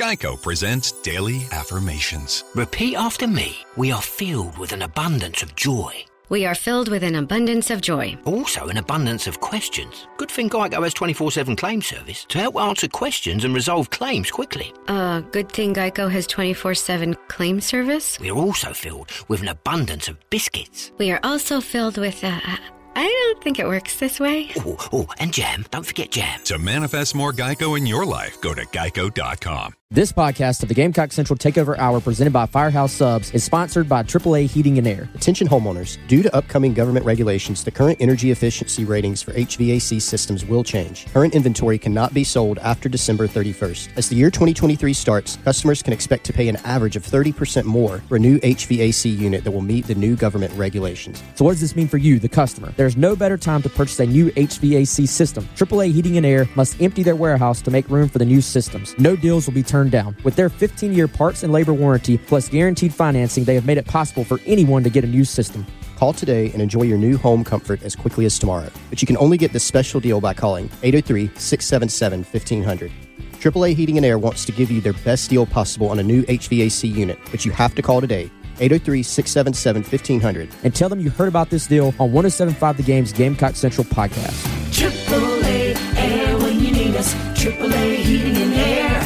Geico presents Daily Affirmations. Repeat after me. We are filled with an abundance of joy. We are filled with an abundance of joy. Also an abundance of questions. Good thing Geico has 24/7 claim service to help answer questions and resolve claims quickly. Good thing Geico has 24/7 claim service. We are also filled with an abundance of biscuits. We are also filled with I don't think it works this way. And jam. Don't forget jam. To manifest more Geico in your life, go to geico.com. This podcast of the Gamecock Central Takeover Hour presented by Firehouse Subs is sponsored by AAA Heating and Air. Attention homeowners, due to upcoming government regulations, the current energy efficiency ratings for HVAC systems will change. Current inventory cannot be sold after December 31st. As the year 2023 starts, customers can expect to pay an average of 30% more for a new HVAC unit that will meet the new government regulations. So what does this mean for you, the customer? There's no better time to purchase a new HVAC system. AAA Heating and Air must empty their warehouse to make room for the new systems. No deals will be turned down. With their 15-year parts and labor warranty, plus guaranteed financing, they have made it possible for anyone to get a new system. Call today and enjoy your new home comfort as quickly as tomorrow. But you can only get this special deal by calling 803-677-1500. AAA Heating and Air wants to give you their best deal possible on a new HVAC unit, but you have to call today. 803-677-1500. And tell them you heard about this deal on 1075 the Game's Gamecock Central podcast. AAA Air when you need us. AAA Heating and Air.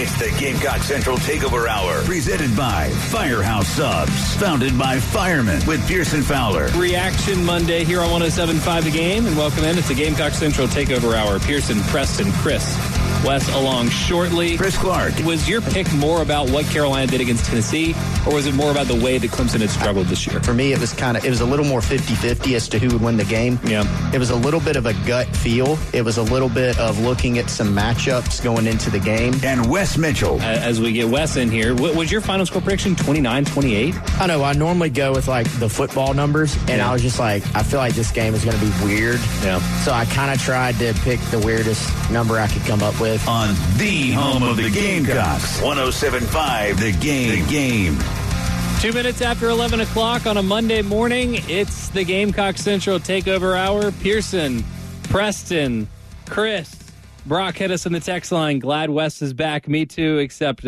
It's the Gamecock Central Takeover Hour, presented by Firehouse Subs, founded by firemen with Pearson Fowler. Reaction Monday here on 107.5 The Game, and welcome in. It's the Gamecock Central Takeover Hour. Pearson, Preston, Chris, Wes along shortly. Chris Clark. Was your pick more about what Carolina did against Tennessee, or was it more about the way that Clemson had struggled this year? For me, it was a little more 50-50 as to who would win the game. Yeah. It was a little bit of a gut feel. It was a little bit of looking at some matchups going into the game. And Wes Mitchell. As we get Wes in here, what was your final score prediction? 29-28? I know. I normally go with like the football numbers, and I was just like, I feel like this game is going to be weird. Yeah. So I kind of tried to pick the weirdest number I could come up with. On the home of the Gamecocks, 107.5 The Game. The Game. 2 minutes after 11 o'clock on a Monday morning, it's the Gamecock Central Takeover Hour. Pearson, Preston, Chris. Brock hit us in the text line. Glad Wes is back. Me too, except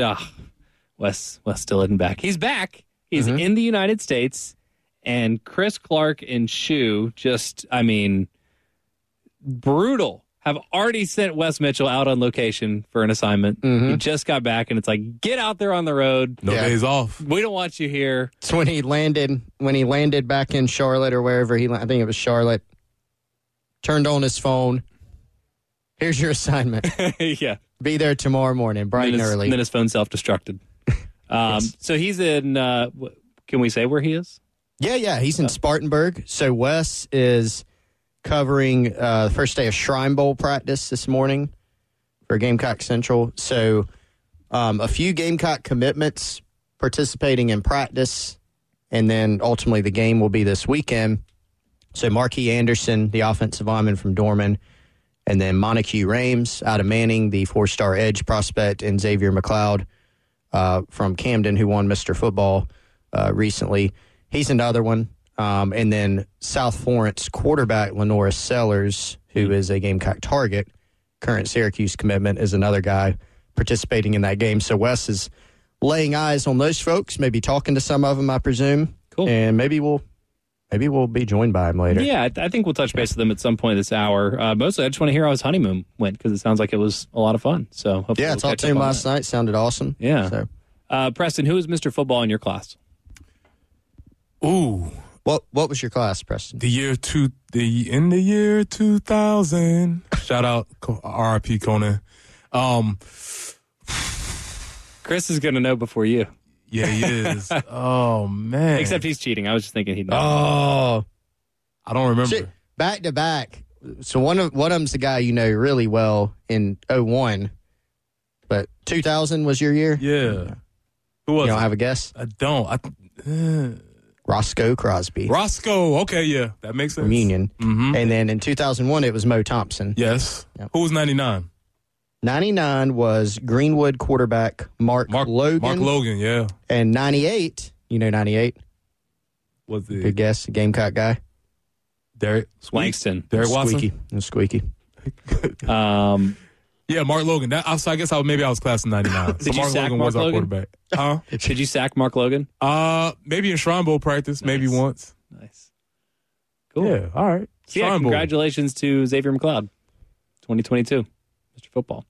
Wes still isn't back. He's back. He's in the United States. And Chris Clark and Shu just, brutal, have already sent Wes Mitchell out on location for an assignment. He just got back, and it's like, get out there on the road. No days off. We don't want you here. It's when he landed back in Charlotte or wherever he landed. I think it was Charlotte. Turned on his phone. Here's your assignment. Yeah. Be there tomorrow morning, bright and early. And then his phone self-destructed. Yes. So he's in, can we say where he is? Yeah. He's in Spartanburg. So Wes is covering the first day of Shrine Bowl practice this morning for Gamecock Central. So a few Gamecock commitments participating in practice, and then ultimately the game will be this weekend. So Markey Anderson, the offensive lineman from Dorman, and then Monique Rames out of Manning, the four-star edge prospect, and Xavier McLeod from Camden, who won Mr. Football recently. He's another one. And then South Florence quarterback Lenora Sellers, who is a Gamecock target, current Syracuse commitment, is another guy participating in that game. So Wes is laying eyes on those folks, maybe talking to some of them, I presume. Cool. And maybe we'll be joined by him later. Yeah, I think we'll touch base with them at some point this hour. Mostly, I just want to hear how his honeymoon went, because it sounds like it was a lot of fun. So hopefully I talked to him last night. Sounded awesome. Yeah. So. Preston, who is Mr. Football in your class? Ooh. What was your class, Preston? In the year 2000. Shout out R.I.P. Conan. Chris is going to know before you. Yeah, he is. Oh, man. Except he's cheating. I was just thinking he'd know. Oh. I don't remember. So, back to back. So one of them's the guy you know really well in 01. But 2000 was your year? Yeah. Who was it? You don't have a guess? I don't. Roscoe Crosby. Roscoe. Okay, yeah. That makes sense. Reunion. Mm-hmm. And then in 2001, it was Mo Thompson. Yes. Yep. Who was 99? 99 was Greenwood quarterback Mark Logan. Mark Logan, yeah. And 98, you know 98? What's it? Good guess. Gamecock guy. Derek Swankston. Derek Watson. Squeaky. Yeah, Mark Logan. So I guess maybe I was class in 99. So Mark Logan was our quarterback. Huh? Should you sack Mark Logan? Maybe in Shrine Bowl practice, maybe once. Nice. Cool. Yeah, all right. So yeah, congratulations to Xavier McLeod, 2022, Mr. Football.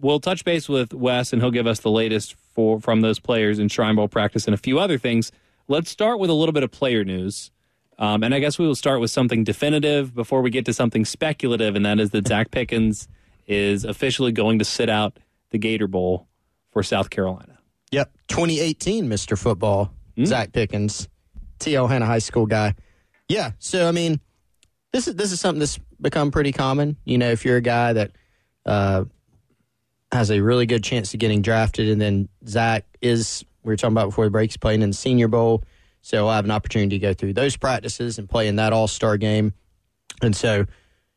We'll touch base with Wes, and he'll give us the latest from those players in Shrine Bowl practice and a few other things. Let's start with a little bit of player news. And I guess we will start with something definitive before we get to something speculative, and that is that Zach Pickens is officially going to sit out the Gator Bowl for South Carolina. Yep, 2018 Mr. Football, Zach Pickens, T.O. Hanna High School guy. Yeah, so, I mean, this is something that's become pretty common. You know, if you're a guy that has a really good chance of getting drafted, and then Zach is, we were talking about before the break, he's playing in the Senior Bowl. So I have an opportunity to go through those practices and play in that all-star game. And so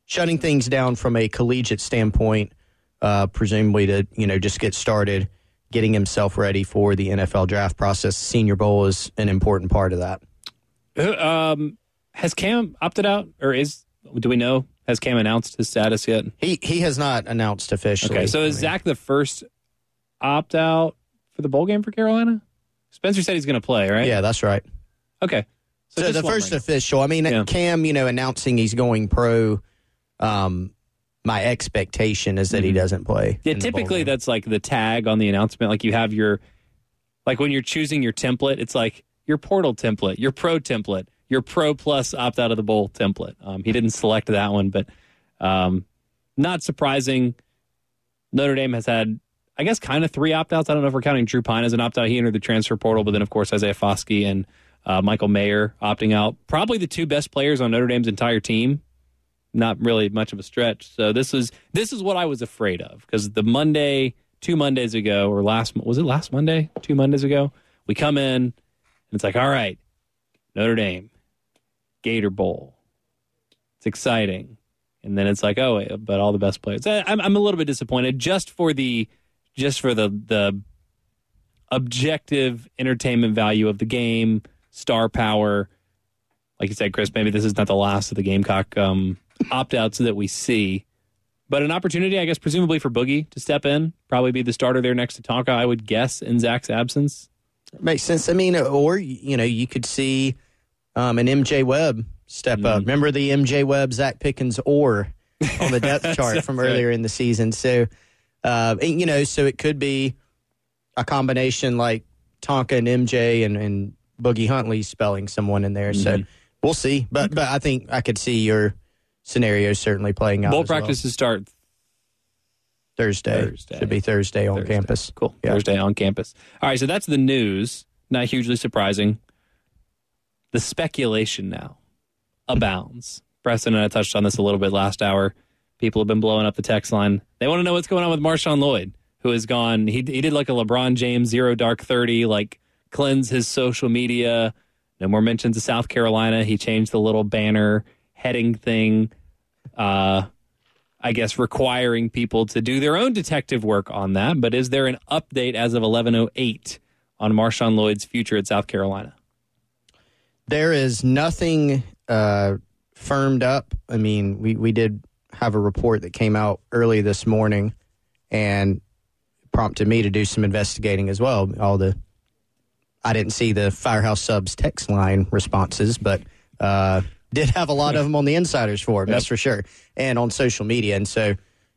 shutting things down from a collegiate standpoint, presumably to, you know, just get started, getting himself ready for the NFL draft process. Senior Bowl is an important part of that. Has Cam opted out, or do we know? Has Cam announced his status yet? He has not announced officially. Okay, so Zach the first opt-out for the bowl game for Carolina? Spencer said he's going to play, right? Yeah, that's right. Okay. So the first official, I mean, yeah. Cam, you know, announcing he's going pro, my expectation is that he doesn't play. Yeah, typically that's like the tag on the announcement. Like you have like when you're choosing your template, it's like your portal template, your pro plus opt out of the bowl template. He didn't select that one, but not surprising. Notre Dame has had, I guess, kind of three opt-outs. I don't know if we're counting Drew Pine as an opt-out. He entered the transfer portal, but then, of course, Isaiah Foskey and Michael Mayer opting out. Probably the two best players on Notre Dame's entire team. Not really much of a stretch. So this is what I was afraid of, because the Monday, 2 Mondays ago, or last Monday? 2 Mondays ago? We come in, and it's like, all right, Notre Dame, Gator Bowl. It's exciting. And then it's like, oh, but all the best players. I'm a little bit disappointed just for the objective entertainment value of the game, star power. Like you said, Chris, maybe this is not the last of the Gamecock opt-outs that we see. But an opportunity, I guess, presumably for Boogie to step in, probably be the starter there next to Tonka, I would guess, in Zach's absence. Makes sense. I mean, or, you know, you could see an MJ Webb step up. Remember the MJ Webb, Zach Pickens, or on the depth chart from earlier in the season. So, and, you know, so it could be a combination like Tonka and MJ and Boogie Huntley spelling someone in there. So we'll see. But I think I could see your scenario certainly playing out. Bowl practices start Thursday. Should be Thursday on campus. Cool. Yeah. Thursday on campus. All right, so that's the news. Not hugely surprising. The speculation now abounds. Preston and I touched on this a little bit last hour. People have been blowing up the text line. They want to know what's going on with Marshawn Lloyd, who has gone. He did like a LeBron James 0-30, like cleanse his social media. No more mentions of South Carolina. He changed the little banner heading thing, I guess requiring people to do their own detective work on that. But is there an update as of 11:08 on Marshawn Lloyd's future at South Carolina? There is nothing firmed up. I mean, we did have a report that came out early this morning and prompted me to do some investigating as well. I didn't see the Firehouse Subs text line responses, but did have a lot of them on the insiders forum, that's for sure, and on social media. And so,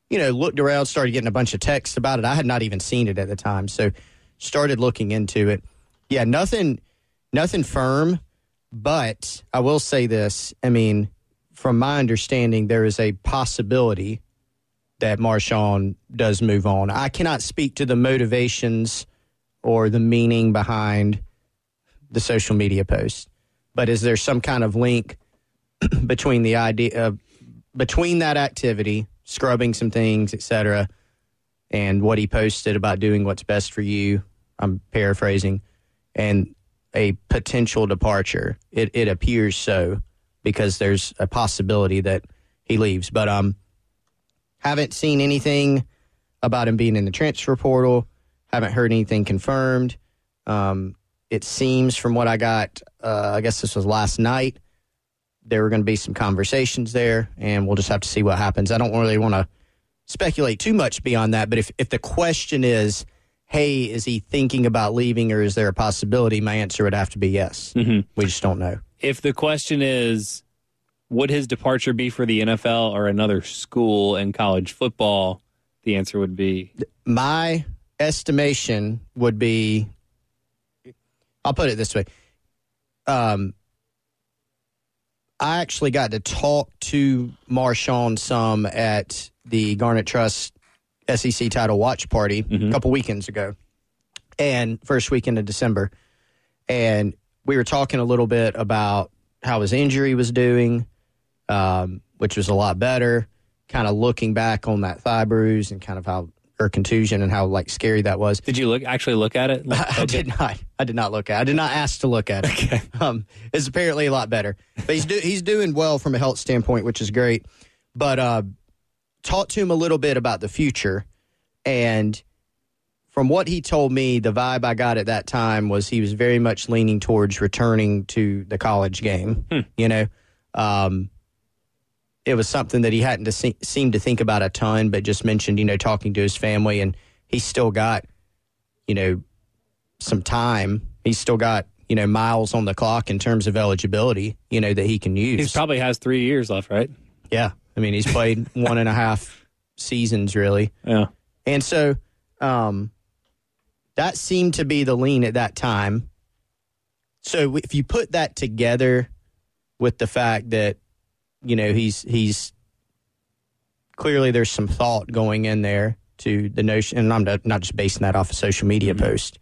you know, looked around, started getting a bunch of texts about it. I had not even seen it at the time, so started looking into it. Yeah, nothing firm, but I will say this. I mean, from my understanding, there is a possibility that Marshawn does move on. I cannot speak to the motivations or the meaning behind the social media post, but is there some kind of link between the idea, between that activity, scrubbing some things, etc., and what he posted about doing what's best for you, I'm paraphrasing, and a potential departure. It appears so, because there's a possibility that he leaves. But haven't seen anything about him being in the transfer portal. Haven't heard anything confirmed. It seems from what I got, I guess this was last night, there were going to be some conversations there, and we'll just have to see what happens. I don't really want to speculate too much beyond that, but if the question is, hey, is he thinking about leaving, or is there a possibility, my answer would have to be yes. Mm-hmm. We just don't know. If the question is, would his departure be for the NFL or another school in college football, the answer would be... My estimation would be... I'll put it this way. I actually got to talk to Marshawn some at the Garnet Trust SEC title watch party a couple weekends ago, and first weekend of December, and we were talking a little bit about how his injury was doing, which was a lot better, kind of looking back on that thigh bruise and kind of how, or contusion, and how like scary that was. Did you actually look at it? I did not. I did not look at it. I did not ask to look at it. Okay. It's apparently a lot better. But he's doing well from a health standpoint, which is great. But talked to him a little bit about the future, and from what he told me, the vibe I got at that time was he was very much leaning towards returning to the college game. You know, it was something that he hadn't seemed to think about a ton, but just mentioned, you know, talking to his family, and he's still got, you know, some time. He's still got, you know, miles on the clock in terms of eligibility, you know, that he can use. He probably has 3 years left, right? Yeah. I mean, he's played 1.5 seasons, really. Yeah. And so that seemed to be the lean at that time. So if you put that together with the fact that, you know, he's clearly there's some thought going in there to the notion, and I'm not just basing that off a social media post.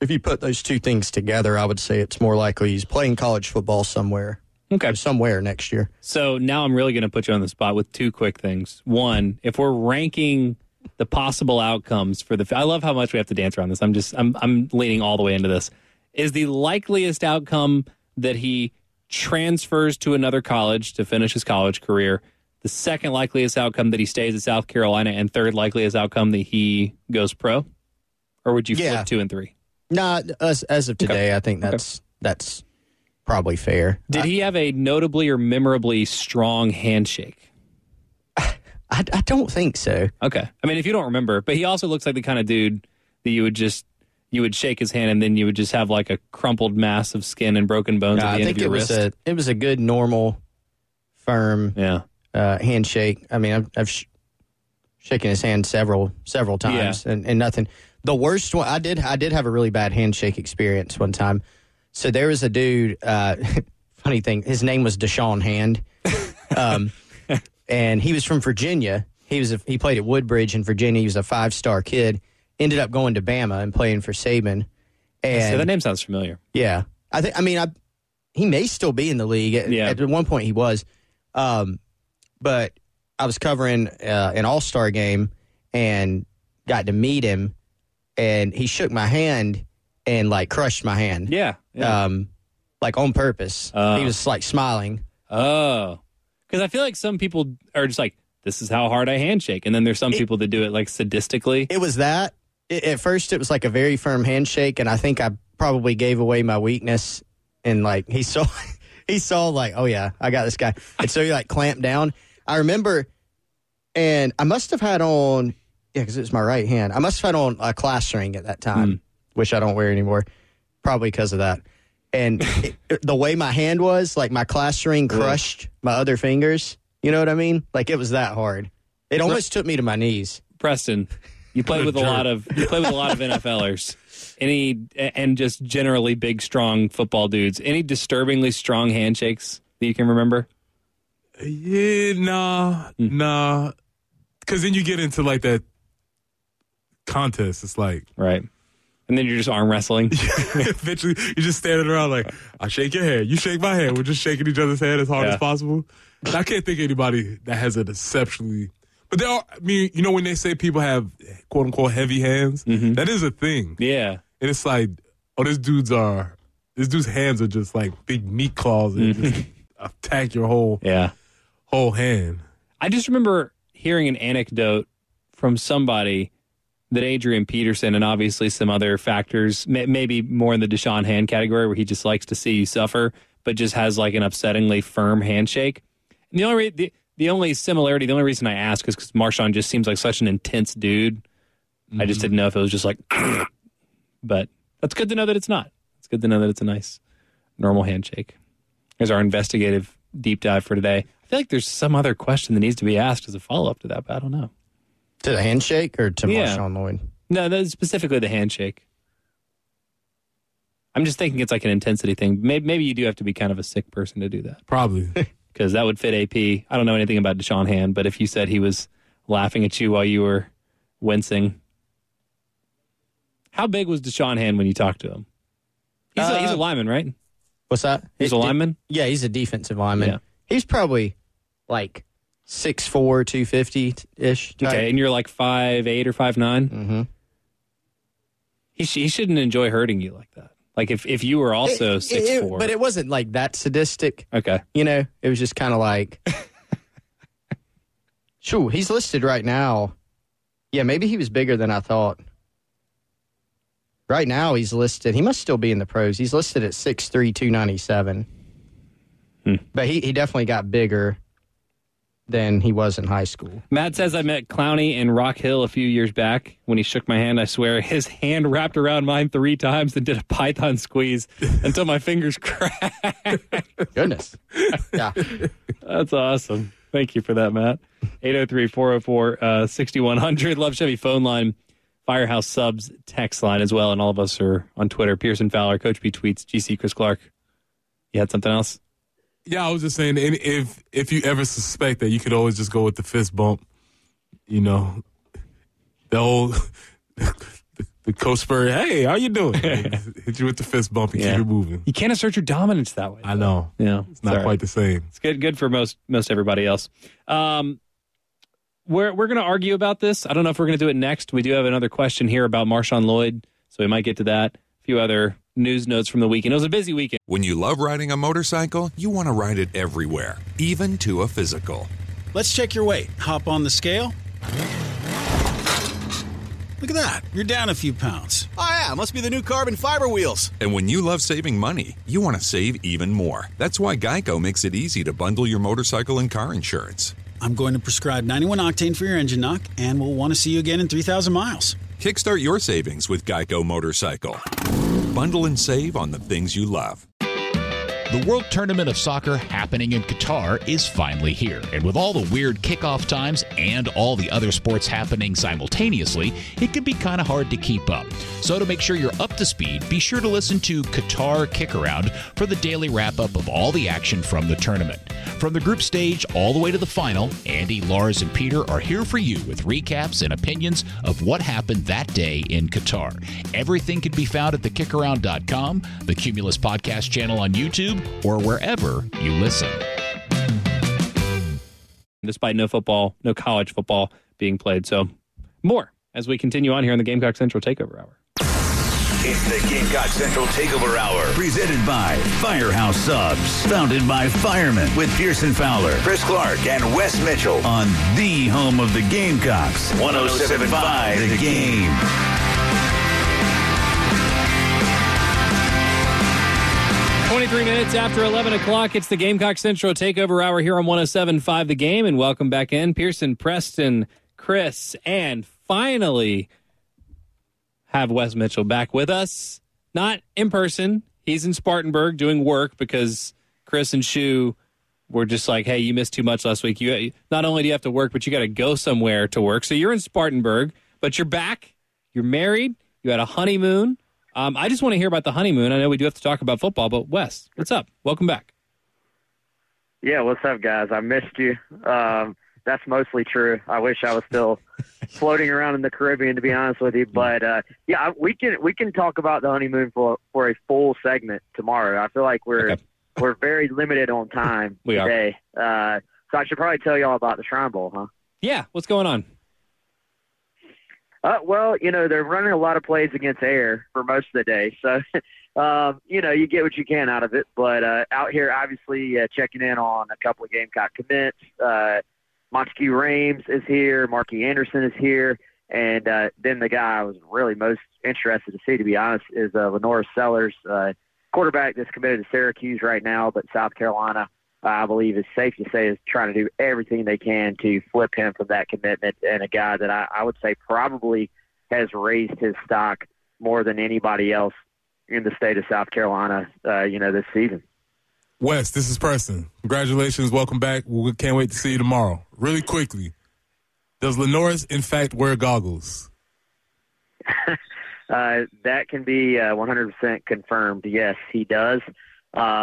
If you put those two things together, I would say it's more likely he's playing college football somewhere. Okay. Somewhere next year. So now I'm really going to put you on the spot with two quick things. One, if we're ranking the possible outcomes for the, I love how much we have to dance around this. I'm leaning all the way into this. Is the likeliest outcome that he transfers to another college to finish his college career, the second likeliest outcome that he stays at South Carolina, and third likeliest outcome that he goes pro? Or would you flip 2 and 3? No, as of today, okay. I think that's probably fair. Did he have a notably or memorably strong handshake? I don't think so. Okay. I mean, if you don't remember, but he also looks like the kind of dude that you would shake his hand and then you would just have like a crumpled mass of skin and broken bones at the end of your wrist. It was a good, normal, firm handshake. I mean, I've shaken his hand several times and nothing. The worst one, I did have a really bad handshake experience one time. So there was a dude, funny thing, his name was Da'Shawn Hand, and he was from Virginia. He played at Woodbridge in Virginia. He was a 5-star kid, ended up going to Bama and playing for Saban. And so that name sounds familiar. Yeah. He may still be in the league. At one point he was. But I was covering an all-star game and got to meet him, and he shook my hand and, like, crushed my hand. Yeah. Like, on purpose. He was, like, smiling. Oh. Because I feel like some people are just like, this is how hard I handshake. And then there's some people that do it, like, sadistically. It was that. At first, it was, like, a very firm handshake. And I think I probably gave away my weakness. And, like, he saw like, oh, yeah, I got this guy. And so he, like, clamped down. I remember, and I must have had on, because it was my right hand. I must have had on a class ring at that time. Which I don't wear anymore, probably because of that. And the way my hand was, like my class ring crushed my other fingers. You know what I mean? Like it was that hard. It almost took me to my knees. Preston, you play with a lot of NFLers. And just generally big, strong football dudes. Any disturbingly strong handshakes that you can remember? Yeah, nah. Because then you get into like that contest. It's like right. And then you're just arm wrestling. Eventually, you're just standing around like, I shake your hand, you shake my hand. We're just shaking each other's hand as hard as possible. I can't think of anybody that has an exceptionally But there are, I mean, you know, when they say people have quote unquote heavy hands, mm-hmm. that is a thing. Yeah. And it's like, oh, this dude's hands are just like big meat claws and mm-hmm. just attack your whole hand. I just remember hearing an anecdote from somebody that Adrian Peterson, and obviously some other factors, maybe more in the Da'Shawn Hand category where he just likes to see you suffer, but just has like an upsettingly firm handshake. And the only reason I ask is because Marshawn just seems like such an intense dude. Mm-hmm. I just didn't know if it was just like, but that's good to know that it's not. It's good to know that it's a nice, normal handshake. Here's our investigative deep dive for today. I feel like there's some other question that needs to be asked as a follow-up to that, but I don't know. To the handshake or to Marshawn Lloyd? No, that's specifically the handshake. I'm just thinking it's like an intensity thing. Maybe you do have to be kind of a sick person to do that. Probably. Because that would fit AP. I don't know anything about Da'Shawn Hand, but if you said he was laughing at you while you were wincing. How big was Da'Shawn Hand when you talked to him? He's a lineman, right? What's that? He's a lineman? Yeah, he's a defensive lineman. Yeah. He's probably like 6'4", 250-ish. Okay, and you're like 5'8" or 5'9"? Mm-hmm. He shouldn't enjoy hurting you like that. Like, if you were also 6'4". But it wasn't, like, that sadistic. Okay. You know, it was just kind of like, shoo, he's listed right now. Yeah, maybe he was bigger than I thought. Right now he's listed. He must still be in the pros. He's listed at 6'3", 297. But he definitely got bigger than he was in high school. Matt says, I met Clowney in Rock Hill a few years back. When he shook my hand, I swear, his hand wrapped around mine 3 times and did a python squeeze until my fingers cracked. Goodness. Yeah. That's awesome. Thank you for that, Matt. 803-404-6100. Love Chevy phone line. Firehouse Subs text line as well. And all of us are on Twitter. Pearson Fowler, Coach B tweets, GC Chris Clark. You had something else? Yeah, I was just saying, if you ever suspect that, you could always just go with the fist bump. You know, the old the coach spur, hey, how you doing? Hit you with the fist bump and keep it moving. You can't assert your dominance that way. I know. Yeah, it's not quite the same. It's good for most everybody else. We're going to argue about this. I don't know if we're going to do it next. We do have another question here about Marshawn Lloyd, so we might get to that. A few other news notes from the weekend. It was a busy weekend. When you love riding a motorcycle, you want to ride it everywhere, even to a physical. Let's check your weight. Hop on the scale. Look at that. You're down a few pounds. Oh, yeah. Must be the new carbon fiber wheels. And when you love saving money, you want to save even more. That's why Geico makes it easy to bundle your motorcycle and car insurance. I'm going to prescribe 91 octane for your engine knock, and we'll want to see you again in 3,000 miles. Kickstart your savings with Geico Motorcycle. Bundle and save on the things you love. The World Tournament of Soccer happening in Qatar is finally here. And with all the weird kickoff times and all the other sports happening simultaneously, it can be kind of hard to keep up. So to make sure you're up to speed, be sure to listen to Qatar Kick Around for the daily wrap-up of all the action from the tournament. From the group stage all the way to the final, Andy, Lars, and Peter are here for you with recaps and opinions of what happened that day in Qatar. Everything can be found at thekickaround.com, the Cumulus Podcast channel on YouTube, or wherever you listen. Despite no football, no college football being played. So more as we continue on here on the Gamecock Central Takeover Hour. It's the Gamecock Central Takeover Hour, presented by Firehouse Subs, founded by firemen, with Pearson Fowler, Chris Clark, and Wes Mitchell on the home of the Gamecocks, 1075 The Game. Minutes after 11 o'clock, it's the Gamecock Central Takeover Hour here on 107.5 The Game, and welcome back in. Pearson, Preston, Chris, and finally have Wes Mitchell back with us. Not in person. He's in Spartanburg doing work because Chris and Shu were just like, hey, you missed too much last week. You not only do you have to work, but you got to go somewhere to work. So you're in Spartanburg, but you're back. You're married. You had a honeymoon. I just want to hear about the honeymoon. I know we do have to talk about football, but Wes, what's up? Welcome back. Yeah, what's up, guys? I missed you. That's mostly true. I wish I was still floating around in the Caribbean, to be honest with you. But, yeah, we can talk about the honeymoon for a full segment tomorrow. I feel like we're very limited on time today. So I should probably tell you all about the Shrine Bowl, huh? Yeah, what's going on? Well, you know, they're running a lot of plays against air for most of the day. So, you know, you get what you can out of it. But out here, obviously, checking in on a couple of Gamecock commits. Monique Rames is here. Markey Anderson is here. And then the guy I was really most interested to see, to be honest, is Lenora Sellers, quarterback that's committed to Syracuse right now. But South Carolina, I believe it's safe to say, is trying to do everything they can to flip him from that commitment, and a guy that I would say probably has raised his stock more than anybody else in the state of South Carolina, you know, this season. Wes, this is Preston. Congratulations. Welcome back. We can't wait to see you tomorrow. Really quickly, does Lenora, in fact, wear goggles? That can be 100% confirmed. Yes, he does. You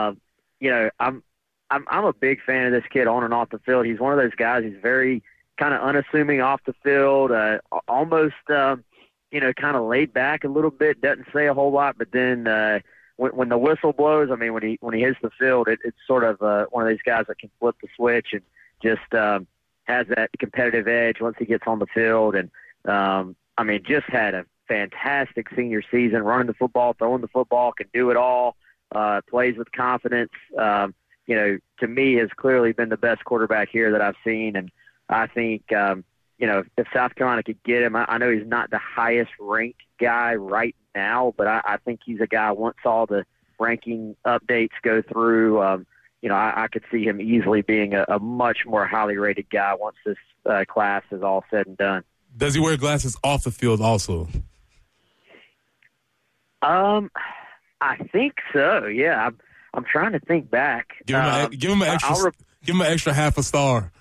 know, I'm a big fan of this kid on and off the field. He's one of those guys who's very kind of unassuming off the field, almost, you know, kind of laid back a little bit, doesn't say a whole lot. But then when the whistle blows, I mean, when he hits the field, it's sort of one of these guys that can flip the switch and just has that competitive edge once he gets on the field. And, I mean, just had a fantastic senior season, running the football, throwing the football, can do it all, plays with confidence. You know, to me, has clearly been the best quarterback here that I've seen. And I think, you know, if South Carolina could get him, I know he's not the highest-ranked guy right now, but I think he's a guy, once all the ranking updates go through, you know, I could see him easily being a much more highly rated guy once this class is all said and done. Does he wear glasses off the field also? I think so, yeah. I'm trying to think back. Give him an extra half a star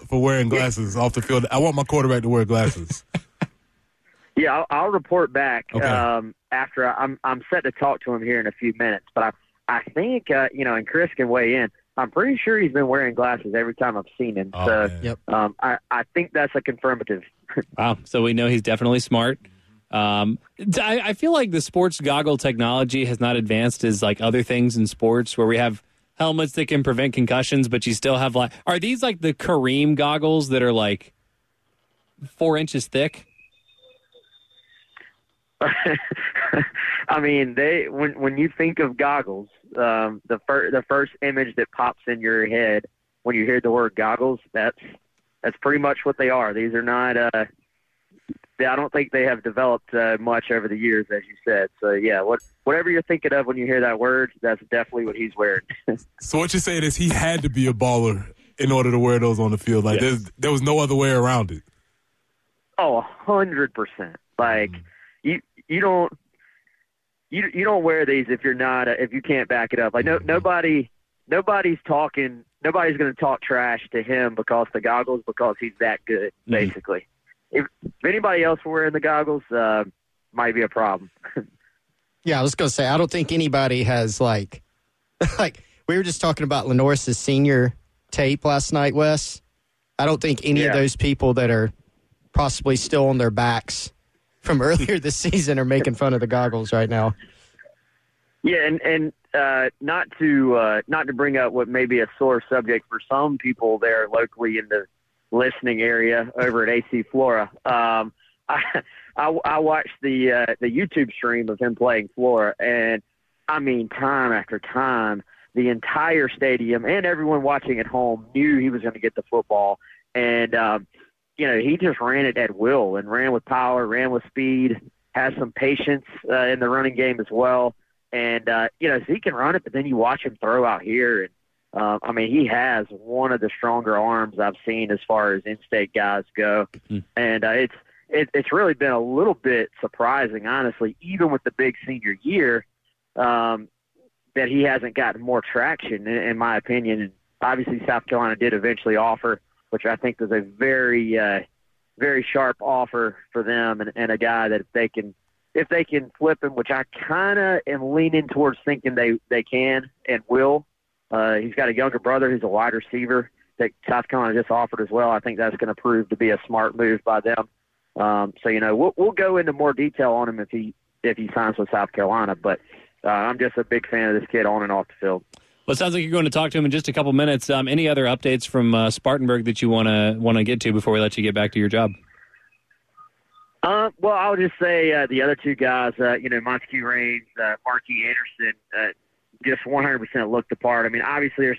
for wearing glasses off the field. I want my quarterback to wear glasses. Yeah, I'll report back after I'm set to talk to him here in a few minutes. But I think you know, and Chris can weigh in. I'm pretty sure he's been wearing glasses every time I've seen him. Oh, so yep. I think that's a confirmative. Wow. So we know he's definitely smart. I feel like the sports goggle technology has not advanced as like other things in sports where we have helmets that can prevent concussions, but you still have like, are these like the Kareem goggles that are like 4 inches thick? I mean, they when you think of goggles, the first image that pops in your head when you hear the word goggles, that's pretty much what they are. These are not I don't think they have developed much over the years, as you said. So, yeah, whatever you're thinking of when you hear that word, that's definitely what he's wearing. So what you're saying is he had to be a baller in order to wear those on the field. Like, yes. There was no other way around it. Oh, 100%. Like, you don't wear these if you're not if you can't back it up. Like, nobody's going to talk trash to him because the goggles, because he's that good, basically. Mm-hmm. If anybody else were wearing the goggles, might be a problem. Yeah, I was going to say, I don't think anybody has, like we were just talking about Lenora's senior tape last night, Wes. I don't think any of those people that are possibly still on their backs from earlier this season are making fun of the goggles right now. Yeah, and not to bring up what may be a sore subject for some people there locally in the listening area over at AC Flora. I watched the YouTube stream of him playing Flora, and I mean, time after time, the entire stadium and everyone watching at home knew he was going to get the football, and you know, he just ran it at will and ran with power, ran with speed, has some patience in the running game as well, and you know, so he can run it, but then you watch him throw out here. And I mean, he has one of the stronger arms I've seen as far as in-state guys go. Mm-hmm. And it's really been a little bit surprising, honestly, even with the big senior year, that he hasn't gotten more traction, in my opinion. And obviously, South Carolina did eventually offer, which I think was a very, very sharp offer for them, and a guy that if they can flip him, which I kind of am leaning towards thinking they can and will. He's got a younger brother who's a wide receiver that South Carolina just offered as well. I think that's going to prove to be a smart move by them. So, you know, we'll go into more detail on him if he signs with South Carolina. But I'm just a big fan of this kid on and off the field. Well, it sounds like you're going to talk to him in just a couple minutes. Any other updates from Spartanburg that you want to get to before we let you get back to your job? Well, I would just say the other two guys, Monique Rames, Markey Anderson, just 100% looked the part. I mean, obviously there's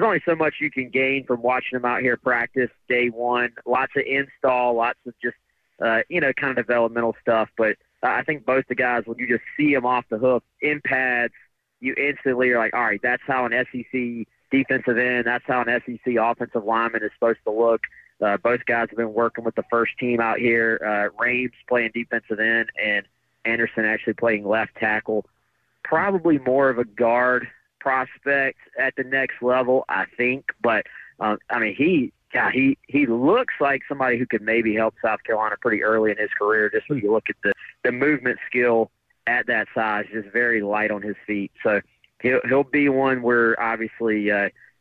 only so much you can gain from watching them out here practice day one. Lots of install, lots of just, kind of developmental stuff. But I think both the guys, when you just see them off the hook in pads, you instantly are like, all right, that's how an SEC defensive end, that's how an SEC offensive lineman is supposed to look. Both guys have been working with the first team out here. Rames playing defensive end and Anderson actually playing left tackle. Probably more of a guard prospect at the next level, I think. But, he looks like somebody who could maybe help South Carolina pretty early in his career, just when you look at the movement skill at that size, just very light on his feet. So he'll be one we're obviously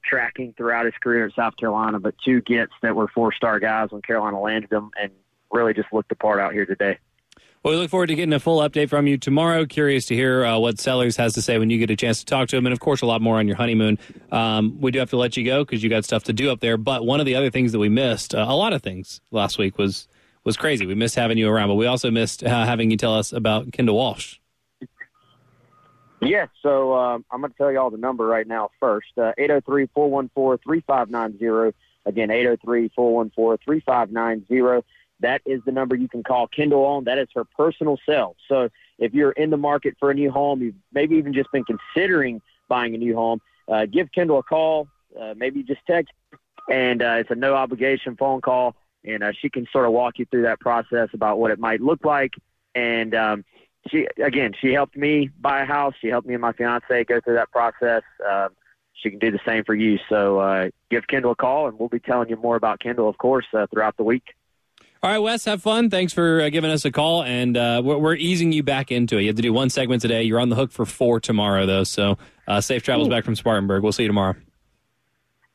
tracking throughout his career in South Carolina, but two gets that were four-star guys when Carolina landed them and really just looked the part out here today. Well, we look forward to getting a full update from you tomorrow. Curious to hear what Sellers has to say when you get a chance to talk to him, and, of course, a lot more on your honeymoon. We do have to let you go because you got stuff to do up there, but one of the other things that we missed, a lot of things last week was crazy. We missed having you around, but we also missed having you tell us about Kendall Walsh. Yeah, so I'm going to tell you all the number right now first. 803-414-3590. Again, 803-414-3590. That is the number you can call Kendall on. That is her personal cell. So if you're in the market for a new home, you've maybe even just been considering buying a new home, give Kendall a call, maybe just text, and it's a no-obligation phone call, and she can sort of walk you through that process about what it might look like. And, she helped me buy a house. She helped me and my fiance go through that process. She can do the same for you. So give Kendall a call, and we'll be telling you more about Kendall, of course, throughout the week. All right, Wes, have fun. Thanks for giving us a call, and we're easing you back into it. You have to do one segment today. You're on the hook for four tomorrow, though, so safe travels back from Spartanburg. We'll see you tomorrow.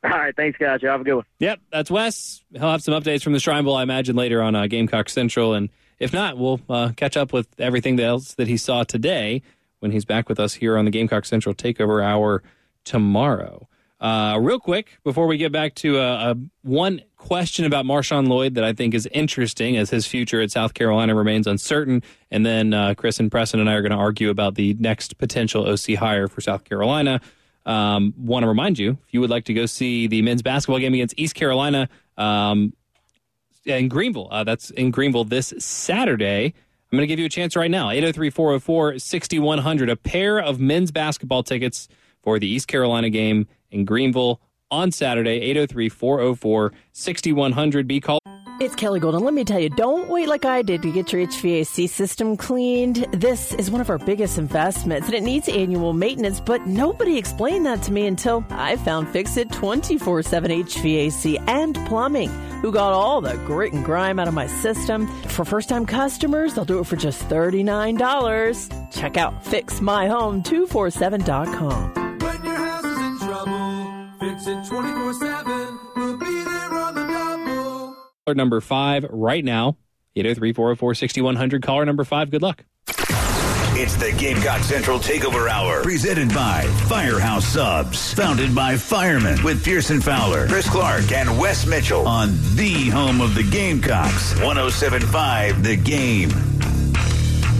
All right, thanks, guys. Y'all have a good one. Yep, that's Wes. He'll have some updates from the Shrine Bowl, I imagine, later on Gamecock Central, and if not, we'll catch up with everything else that he saw today when he's back with us here on the Gamecock Central Takeover Hour tomorrow. Real quick, before we get back to one question about Marshawn Lloyd that I think is interesting as his future at South Carolina remains uncertain, and then Chris and Preston and I are going to argue about the next potential OC hire for South Carolina. Want to remind you, if you would like to go see the men's basketball game against East Carolina in Greenville, that's in Greenville this Saturday. I'm going to give you a chance right now, 803-404-6100, a pair of men's basketball tickets for the East Carolina game in Greenville on Saturday, 803-404-6100. Be called. It's Kelly Golden. Let me tell you, don't wait like I did to get your HVAC system cleaned. This is one of our biggest investments, and it needs annual maintenance, but nobody explained that to me until I found Fix It 24/7 HVAC and Plumbing, who got all the grit and grime out of my system. For first-time customers, they'll do it for just $39. Check out fixmyhome247.com. Fix It 24/7. We'll be there on the double. Caller number 5 right now, 803-404-6100. Caller number 5, good luck. It's the Gamecock Central Takeover Hour, presented by Firehouse Subs, founded by firemen with Pearson Fowler, Chris Clark, and Wes Mitchell on the home of the Gamecocks, 1075 The Game.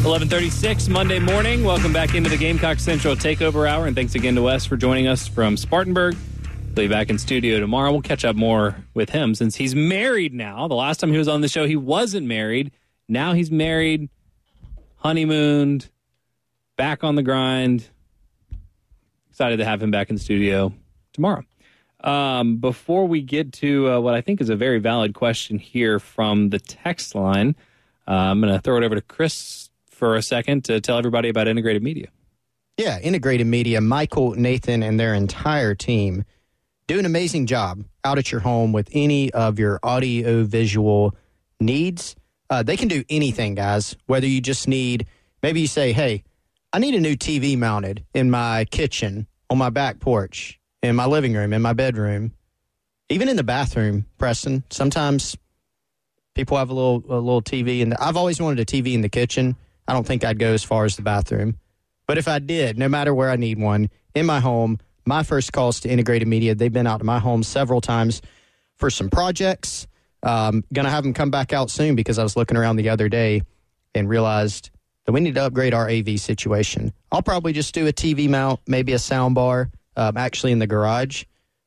11:36 Monday morning. Welcome back into the Gamecock Central Takeover Hour, and thanks again to Wes for joining us from Spartanburg. He'll be back in studio tomorrow. We'll catch up more with him since he's married now. The last time he was on the show, he wasn't married. Now he's married, honeymooned, back on the grind. Excited to have him back in studio tomorrow. Before we get to what I think is a very valid question here from the text line, I'm going to throw it over to Chris for a second to tell everybody about Integrated Media. Yeah, Integrated Media, Michael, Nathan, and their entire team do an amazing job out at your home with any of your audio-visual needs. They can do anything, guys, whether you just need, maybe you say, hey, I need a new TV mounted in my kitchen, on my back porch, in my living room, in my bedroom, even in the bathroom, Preston. Sometimes people have a little TV, and I've always wanted a TV in the kitchen. I don't think I'd go as far as the bathroom. But if I did, no matter where I need one, in my home, my first calls to Integrated Media. They've been out to my home several times for some projects. Going to have them come back out soon because I was looking around the other day and realized that we need to upgrade our AV situation. I'll probably just do a TV mount, maybe a sound bar, actually in the garage.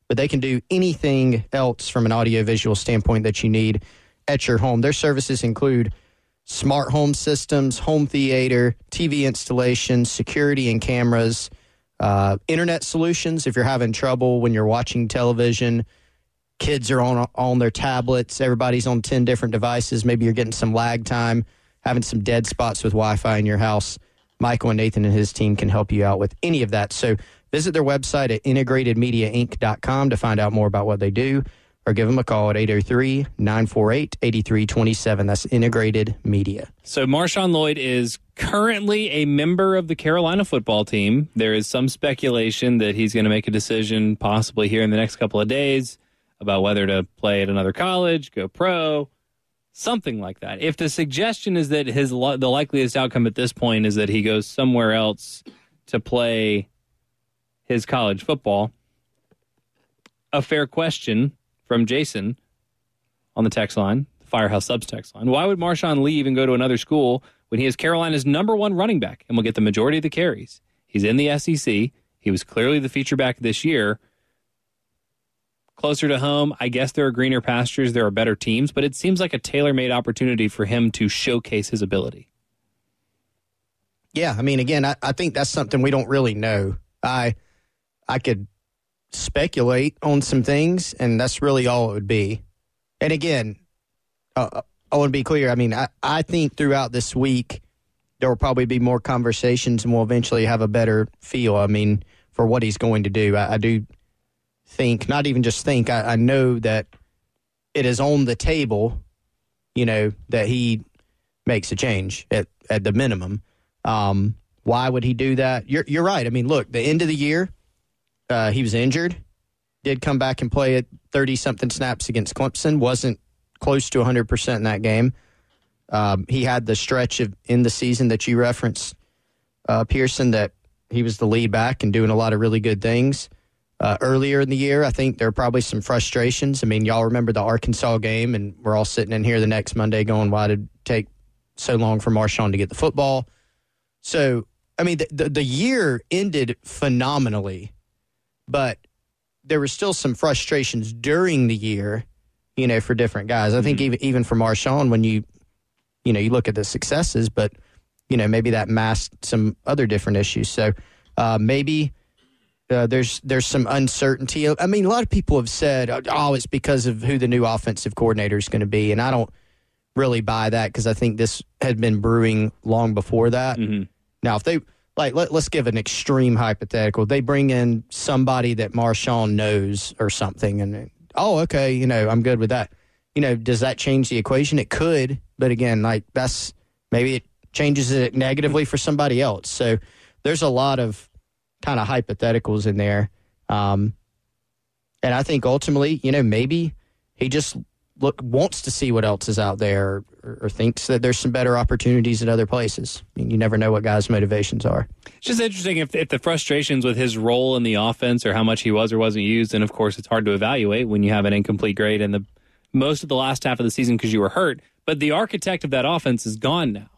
But they can do anything else from an audiovisual standpoint that you need at your home. Their services include smart home systems, home theater, TV installations, security and cameras, internet solutions if you're having trouble when you're watching television. Kids are on their tablets. Everybody's on 10 different devices. Maybe you're getting some lag time, having some dead spots with Wi-Fi in your house. Michael and Nathan and his team can help you out with any of that. So visit their website at integratedmediainc.com to find out more about what they do, or give them a call at 803-948-8327. That's Integrated Media. So Marshawn Lloyd is currently a member of the Carolina football team. There is some speculation that he's going to make a decision possibly here in the next couple of days about whether to play at another college, go pro, something like that. If the suggestion is that the likeliest outcome at this point is that he goes somewhere else to play his college football, a fair question from Jason on the text line, the Firehouse Subs text line. Why would Marshawn leave and go to another school when he is Carolina's #1 running back and will get the majority of the carries? He's in the SEC. He was clearly the feature back this year. Closer to home, I guess there are greener pastures, there are better teams, but it seems like a tailor-made opportunity for him to showcase his ability. Yeah, I mean, again, I think that's something we don't really know. I could speculate on some things, and that's really all it would be. And again, I want to be clear. I mean, I think throughout this week there will probably be more conversations, and we'll eventually have a better feel, I mean, for what he's going to do. I do think, not even just think, I know that it is on the table, you know, that he makes a change at the minimum. Why would he do that? You're right. I mean, look, the end of the year, he was injured, did come back and play at 30-something snaps against Clemson, wasn't close to 100% in that game. He had the stretch in the season that you referenced, Pearson, that he was the lead back and doing a lot of really good things. Earlier in the year, I think there were probably some frustrations. I mean, y'all remember the Arkansas game, and we're all sitting in here the next Monday going, why did it take so long for Marshawn to get the football? So, I mean, the year ended phenomenally. But there were still some frustrations during the year, you know, for different guys. I think even for Marshawn, when you look at the successes, but, you know, maybe that masked some other different issues. So maybe there's some uncertainty. I mean, a lot of people have said, oh, it's because of who the new offensive coordinator is going to be. And I don't really buy that because I think this had been brewing long before that. Mm-hmm. Now, if they... Like, let's give an extreme hypothetical. They bring in somebody that Marshawn knows or something, and, oh, okay, you know, I'm good with that. You know, does that change the equation? It could, but again, like, that's maybe it changes it negatively for somebody else. So there's a lot of kind of hypotheticals in there. And I think ultimately, you know, maybe he just wants to see what else is out there, or thinks that there's some better opportunities at other places. I mean, you never know what guys' motivations are. It's just interesting if the frustrations with his role in the offense or how much he was or wasn't used, and of course it's hard to evaluate when you have an incomplete grade in the most of the last half of the season because you were hurt, but the architect of that offense is gone now.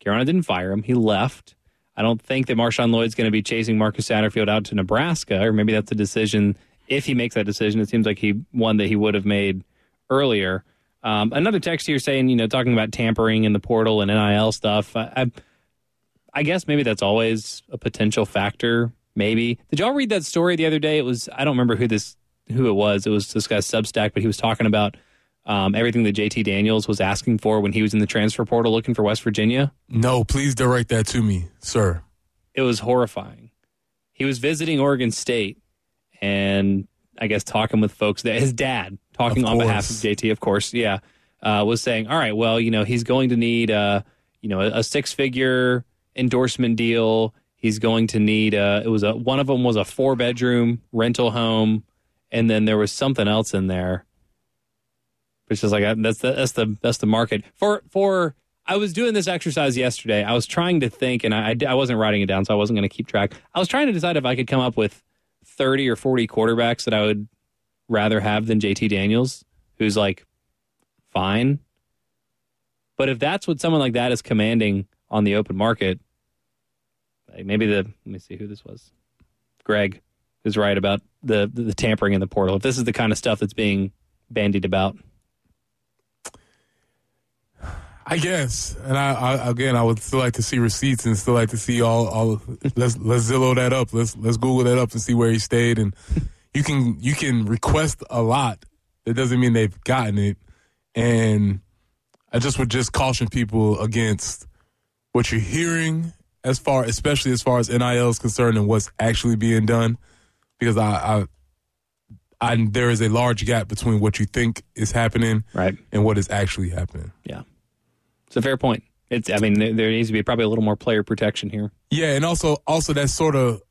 Carolina didn't fire him. He left. I don't think that Marshawn Lloyd's going to be chasing Marcus Satterfield out to Nebraska, or maybe that's a decision. If he makes that decision, it seems like one that he would have made earlier. Another text here saying, you know, talking about tampering in the portal and NIL stuff. I guess maybe that's always a potential factor. Maybe. Did y'all read that story the other day? It was, I don't remember who it was. It was this guy's Substack, but he was talking about everything that JT Daniels was asking for when he was in the transfer portal looking for West Virginia. No, please direct that to me, sir. It was horrifying. He was visiting Oregon State and I guess talking with folks there. His dad, talking on behalf of JT, of course, yeah, was saying, all right, well, you know, he's going to need, a six-figure endorsement deal. He's going to need, one of them was a 4-bedroom rental home, and then there was something else in there. Which is like, that's the market. For I was doing this exercise yesterday. I was trying to think, and I wasn't writing it down, so I wasn't going to keep track. I was trying to decide if I could come up with 30 or 40 quarterbacks that I would rather have than JT Daniels, who's like, fine. But if that's what someone like that is commanding on the open market, like maybe let me see who this was. Greg is right about the tampering in the portal. If this is the kind of stuff that's being bandied about. I guess, and I again, I would still like to see receipts and still like to see all let's Zillow that up. Let's Google that up and see where he stayed. And you can request a lot. That doesn't mean they've gotten it. And I just would just caution people against what you're hearing especially as far as NIL is concerned and what's actually being done, because I there is a large gap between what you think is happening and what is actually happening. Yeah. It's a fair point. There needs to be probably a little more player protection here. Yeah, and also that sort of,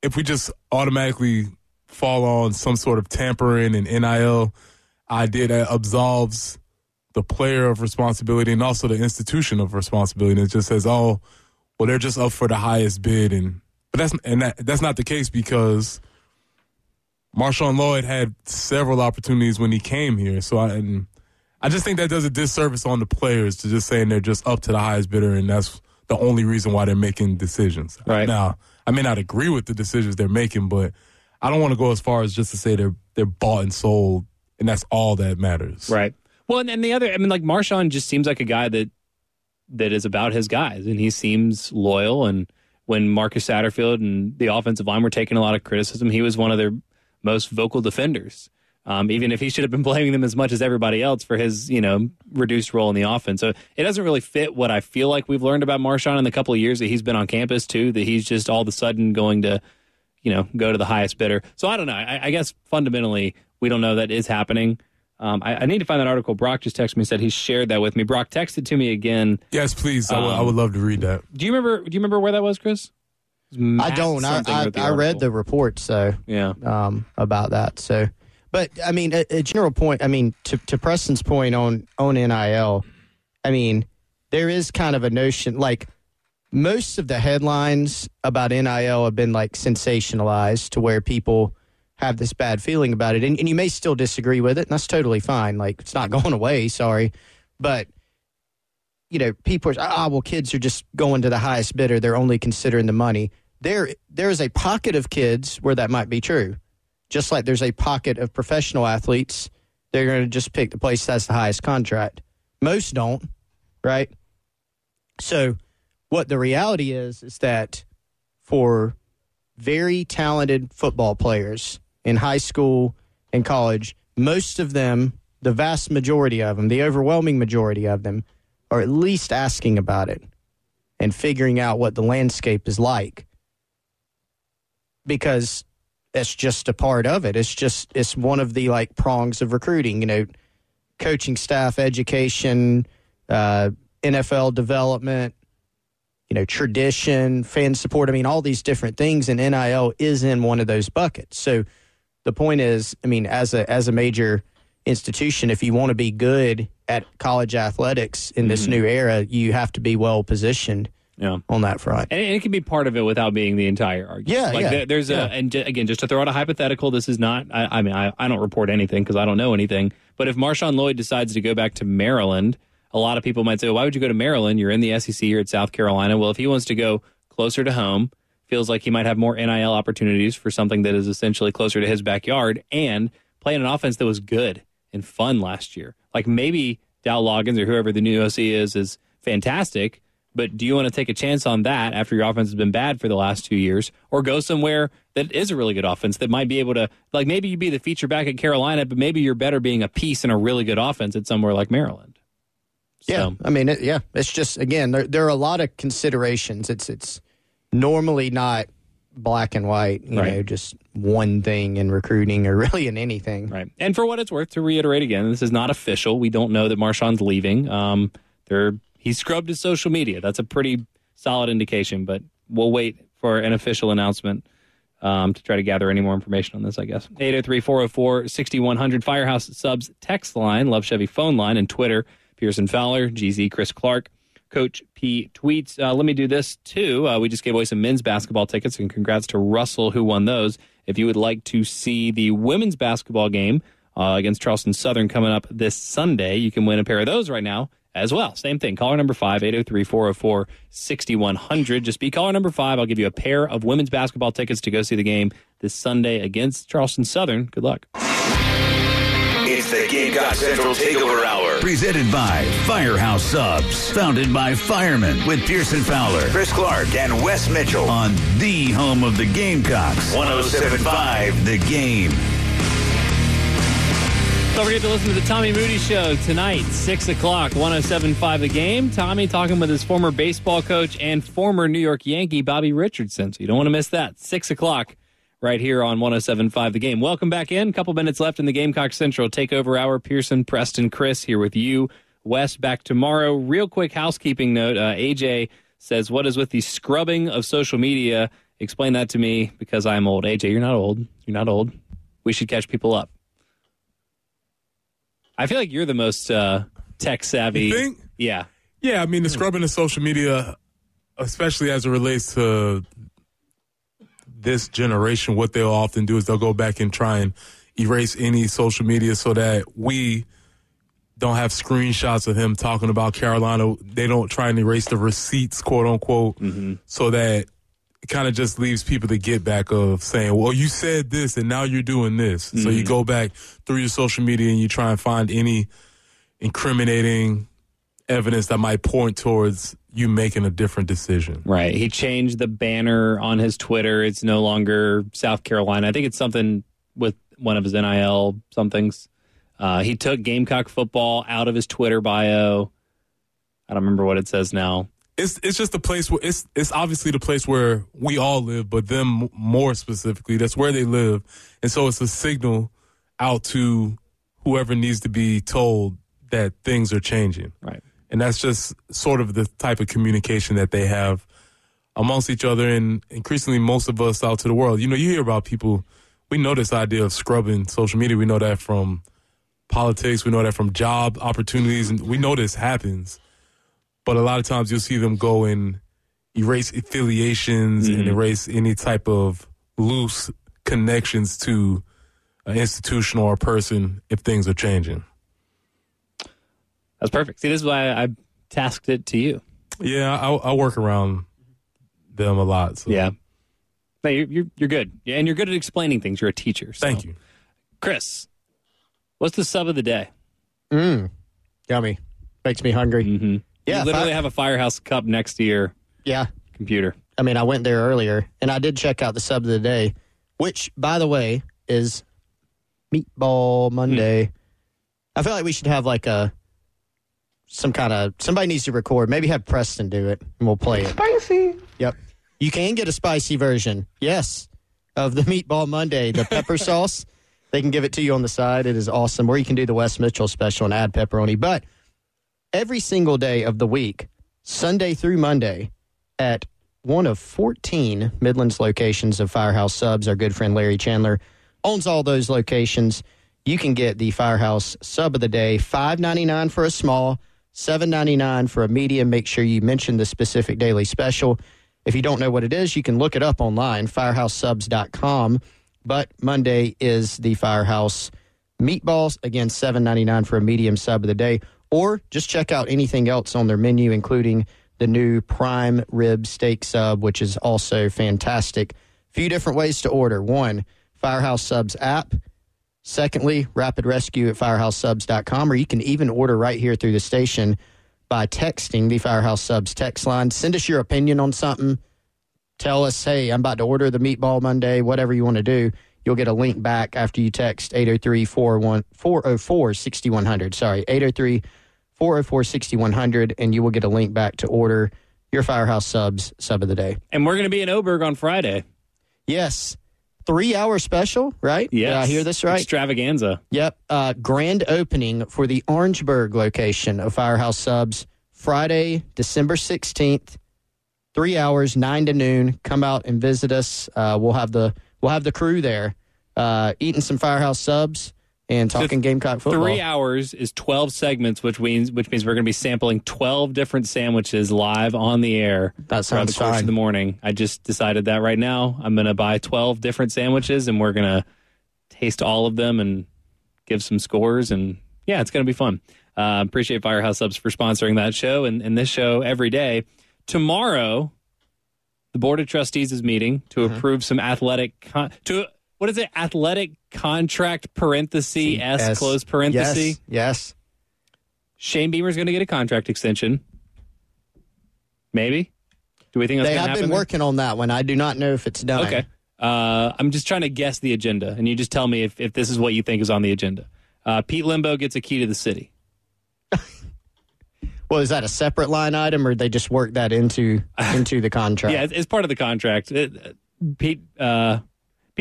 if we just automatically fall on some sort of tampering and NIL idea, that absolves the player of responsibility and also the institution of responsibility. And it just says, oh, well, they're just up for the highest bid, but that's not the case, because Marshawn Lloyd had several opportunities when he came here. I just think that does a disservice on the players to just saying they're just up to the highest bidder and that's the only reason why they're making decisions. Right. Now, I may not agree with the decisions they're making, but I don't want to go as far as just to say they're bought and sold and that's all that matters. Right. Well, and the other, Marshawn just seems like a guy that is about his guys, and he seems loyal. And when Marcus Satterfield and the offensive line were taking a lot of criticism, he was one of their most vocal defenders. Even if he should have been blaming them as much as everybody else for his, reduced role in the offense. So it doesn't really fit what I feel like we've learned about Marshawn in the couple of years that he's been on campus, too, that he's just all of a sudden going to, go to the highest bidder. So I don't know. I guess fundamentally we don't know that is happening. I need to find that article. Brock just texted me and said he shared that with me. Brock texted to me again. Yes, please. I would love to read that. Do you remember where that was, Chris? I don't. I read the report, so yeah, about that. So. But, a general point, to Preston's point on NIL, there is kind of a notion, like, most of the headlines about NIL have been, like, sensationalized to where people have this bad feeling about it. And you may still disagree with it, and that's totally fine. Like, it's not going away, sorry. But, people are, kids are just going to the highest bidder. They're only considering the money. There is a pocket of kids where that might be true. Just like there's a pocket of professional athletes, they're going to just pick the place that's the highest contract. Most don't, right? So what the reality is that for very talented football players in high school and college, most of them, the vast majority of them, the overwhelming majority of them, are at least asking about it and figuring out what the landscape is like, because that's just a part of it. It's one of the prongs of recruiting, coaching staff, education, NFL development, tradition, fan support. All these different things, and NIL is in one of those buckets. So the point is, as a major institution, if you want to be good at college athletics in this new era, you have to be well positioned. Yeah. On that front. And it can be part of it without being the entire argument. Again, just to throw out a hypothetical, this is not, I don't report anything because I don't know anything, but if Marshawn Lloyd decides to go back to Maryland, a lot of people might say, well, why would you go to Maryland? You're in the SEC, you're at South Carolina. Well, if he wants to go closer to home, feels like he might have more NIL opportunities for something that is essentially closer to his backyard and playing an offense that was good and fun last year. Like maybe Dow Loggins or whoever the new OC is fantastic, but do you want to take a chance on that after your offense has been bad for the last 2 years, or go somewhere that is a really good offense that might be able to, like maybe you'd be the feature back at Carolina, but maybe you're better being a piece in a really good offense at somewhere like Maryland. So. Yeah, it's just, again, there are a lot of considerations. It's normally not black and white, just one thing in recruiting or really in anything. Right, and for what it's worth, to reiterate again, this is not official. We don't know that Marshawn's leaving. He scrubbed his social media. That's a pretty solid indication, but we'll wait for an official announcement to try to gather any more information on this, I guess. 803-404-6100, Firehouse Subs text line, Love Chevy phone line, and Twitter, Pearson Fowler, GZ Chris Clark. Coach P tweets. Let me do this, too. We just gave away some men's basketball tickets, and congrats to Russell, who won those. If you would like to see the women's basketball game against Charleston Southern coming up this Sunday, you can win a pair of those right now as well. Same thing. Caller number 5, 803-404-6100. Just be caller number 5. I'll give you a pair of women's basketball tickets to go see the game this Sunday against Charleston Southern. Good luck. It's the Gamecock Central Takeover Hour, presented by Firehouse Subs, founded by firemen with Pearson Fowler, Chris Clark, and Wes Mitchell on the home of the Gamecocks, 1075 The Game. Don't forget to listen to the Tommy Moody Show tonight, 6 o'clock, 1075 The Game. Tommy talking with his former baseball coach and former New York Yankee, Bobby Richardson. So you don't want to miss that, 6 o'clock. Right here on 107.5 The Game. Welcome back in. A couple minutes left in the Gamecock Central Takeover Hour. Pearson, Preston, Chris here with you. Wes back tomorrow. Real quick housekeeping note. AJ says, what is with the scrubbing of social media? Explain that to me because I'm old. AJ, you're not old. You're not old. We should catch people up. I feel like you're the most tech savvy. You think? Yeah. Yeah, I mean, the scrubbing of social media, especially as it relates to this generation, what they'll often do is they'll go back and try and erase any social media so that we don't have screenshots of him talking about Carolina. They don't try and erase the receipts, quote unquote, so that it kind of just leaves people the get back of saying, well, you said this and now you're doing this. So you go back through your social media and you try and find any incriminating evidence that might point towards you making a different decision. Right. He changed the banner on his Twitter. It's no longer South Carolina. I think it's something with one of his NIL somethings. He took Gamecock football out of his Twitter bio. I don't remember what it says now. It's just the place where it's obviously the place where we all live, but them more specifically. That's where they live. And so it's a signal out to whoever needs to be told that things are changing. Right. And that's just sort of the type of communication that they have amongst each other and increasingly most of us out to the world. You know, you hear about people. We know this idea of scrubbing social media. We know that from politics. We know that from job opportunities. And we know this happens. But a lot of times you'll see them go and erase affiliations and erase any type of loose connections to an institution or a person if things are changing. That's perfect. See, this is why I tasked it to you. Yeah, I work around them a lot. So. Yeah. No, you're good. Yeah, and you're good at explaining things. You're a teacher. So. Thank you. Chris, what's the sub of the day? Yummy. Makes me hungry. Yeah, you literally have a Firehouse cup next to your computer. I mean, I went there earlier, and I did check out the sub of the day, which, by the way, is Meatball Monday. I feel like we should have like a... somebody needs to record. Maybe have Preston do it, and we'll play it. Spicy. Yep. You can get a spicy version, yes, of the Meatball Monday, the pepper sauce. They can give it to you on the side. It is awesome. Or you can do the Wes Mitchell special and add pepperoni. But every single day of the week, Sunday through Monday, at one of 14 Midlands locations of Firehouse Subs, our good friend Larry Chandler owns all those locations. You can get the Firehouse Sub of the Day, $5.99 for a small, $7.99 for a medium. Make sure you mention the specific daily special. If you don't know what it is, you can look it up online, firehousesubs.com. But Monday is the Firehouse Meatballs. Again, $7.99 for a medium sub of the day. Or just check out anything else on their menu, including the new Prime Rib Steak Sub, which is also fantastic. A few different ways to order. One, Firehouse Subs app. Secondly, Rapid Rescue at firehousesubs.com, or you can even order right here through the station by texting the Firehouse Subs text line. Send us your opinion on something. Tell us, hey, I'm about to order the Meatball Monday, whatever you want to do. You'll get a link back after you text 803-404-6100. Sorry, 803-404-6100, and you will get a link back to order your Firehouse Subs sub of the day. And we're going to be in Oberg on Friday. Yes. 3-hour special, right? Yes. Did I hear this right? Extravaganza. Yep. Grand opening for the Orangeburg location of Firehouse Subs, Friday, December 16th, 3 hours, 9 to noon. Come out and visit us. We'll have the crew there eating some Firehouse Subs, and talking Gamecock football. 3 hours is 12 segments, which means we're going to be sampling 12 different sandwiches live on the air. That sounds fine. In the morning. I just decided that right now. I'm going to buy 12 different sandwiches, and we're going to taste all of them and give some scores. And, yeah, it's going to be fun. Appreciate Firehouse Subs for sponsoring that show and this show every day. Tomorrow, the Board of Trustees is meeting to approve some athletic contract parenthesis S close parenthesis. Yes. Shane Beamer's going to get a contract extension. Maybe. Do we think that's going to happen? They have been working on that one. I do not know if it's done. Okay. I'm just trying to guess the agenda, and you just tell me if this is what you think is on the agenda. Pete Limbo gets a key to the city. Well, is that a separate line item, or they just work that into the contract? Yeah, it's part of the contract. Pete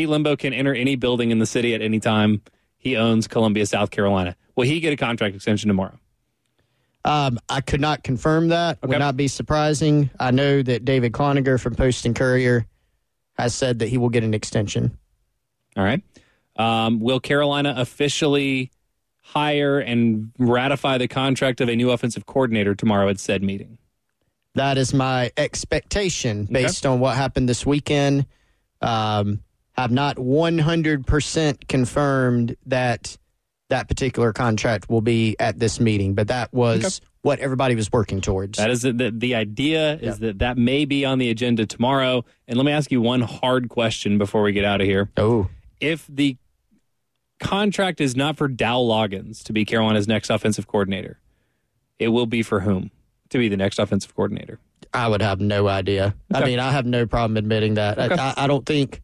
Limbo can enter any building in the city at any time. He owns Columbia, South Carolina. Will he get a contract extension tomorrow? I could not confirm that. Okay. Would not be surprising. I know that David Cloninger from Post and Courier has said that he will get an extension. All right. Will Carolina officially hire and ratify the contract of a new offensive coordinator tomorrow at said meeting? That is my expectation based on what happened this weekend. I've not 100% confirmed that that particular contract will be at this meeting, but that was what everybody was working towards. That is the idea is that may be on the agenda tomorrow. And let me ask you one hard question before we get out of here. Oh. If the contract is not for Dow Loggins to be Carolina's next offensive coordinator, it will be for whom to be the next offensive coordinator? I would have no idea. Okay. I mean, I have no problem admitting that. Okay. I don't think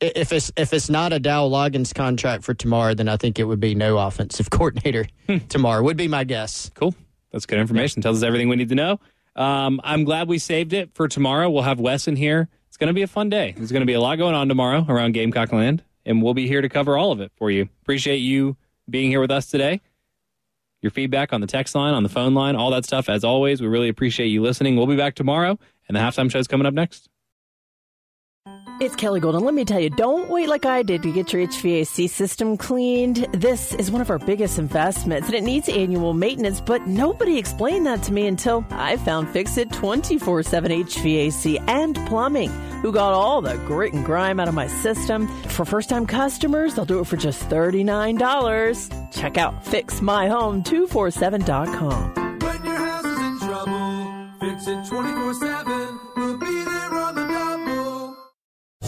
if it's not a Dow Loggins contract for tomorrow, then I think it would be no offensive coordinator tomorrow would be my guess. Cool. That's good information. Tells us everything we need to know. I'm glad we saved it for tomorrow. We'll have Wes in here. It's going to be a fun day. There's going to be a lot going on tomorrow around Gamecock land, and we'll be here to cover all of it for you. Appreciate you being here with us today. Your feedback on the text line, on the phone line, all that stuff. As always, we really appreciate you listening. We'll be back tomorrow, and the halftime show's coming up next. It's Kelly Golden. Let me tell you, don't wait like I did to get your HVAC system cleaned. This is one of our biggest investments, and it needs annual maintenance, but nobody explained that to me until I found Fix It 24/7 HVAC and Plumbing, who got all the grit and grime out of my system. For first-time customers, they'll do it for just $39. Check out FixMyHome247.com. When your house is in trouble, Fix It 24/7. We'll be there on the double.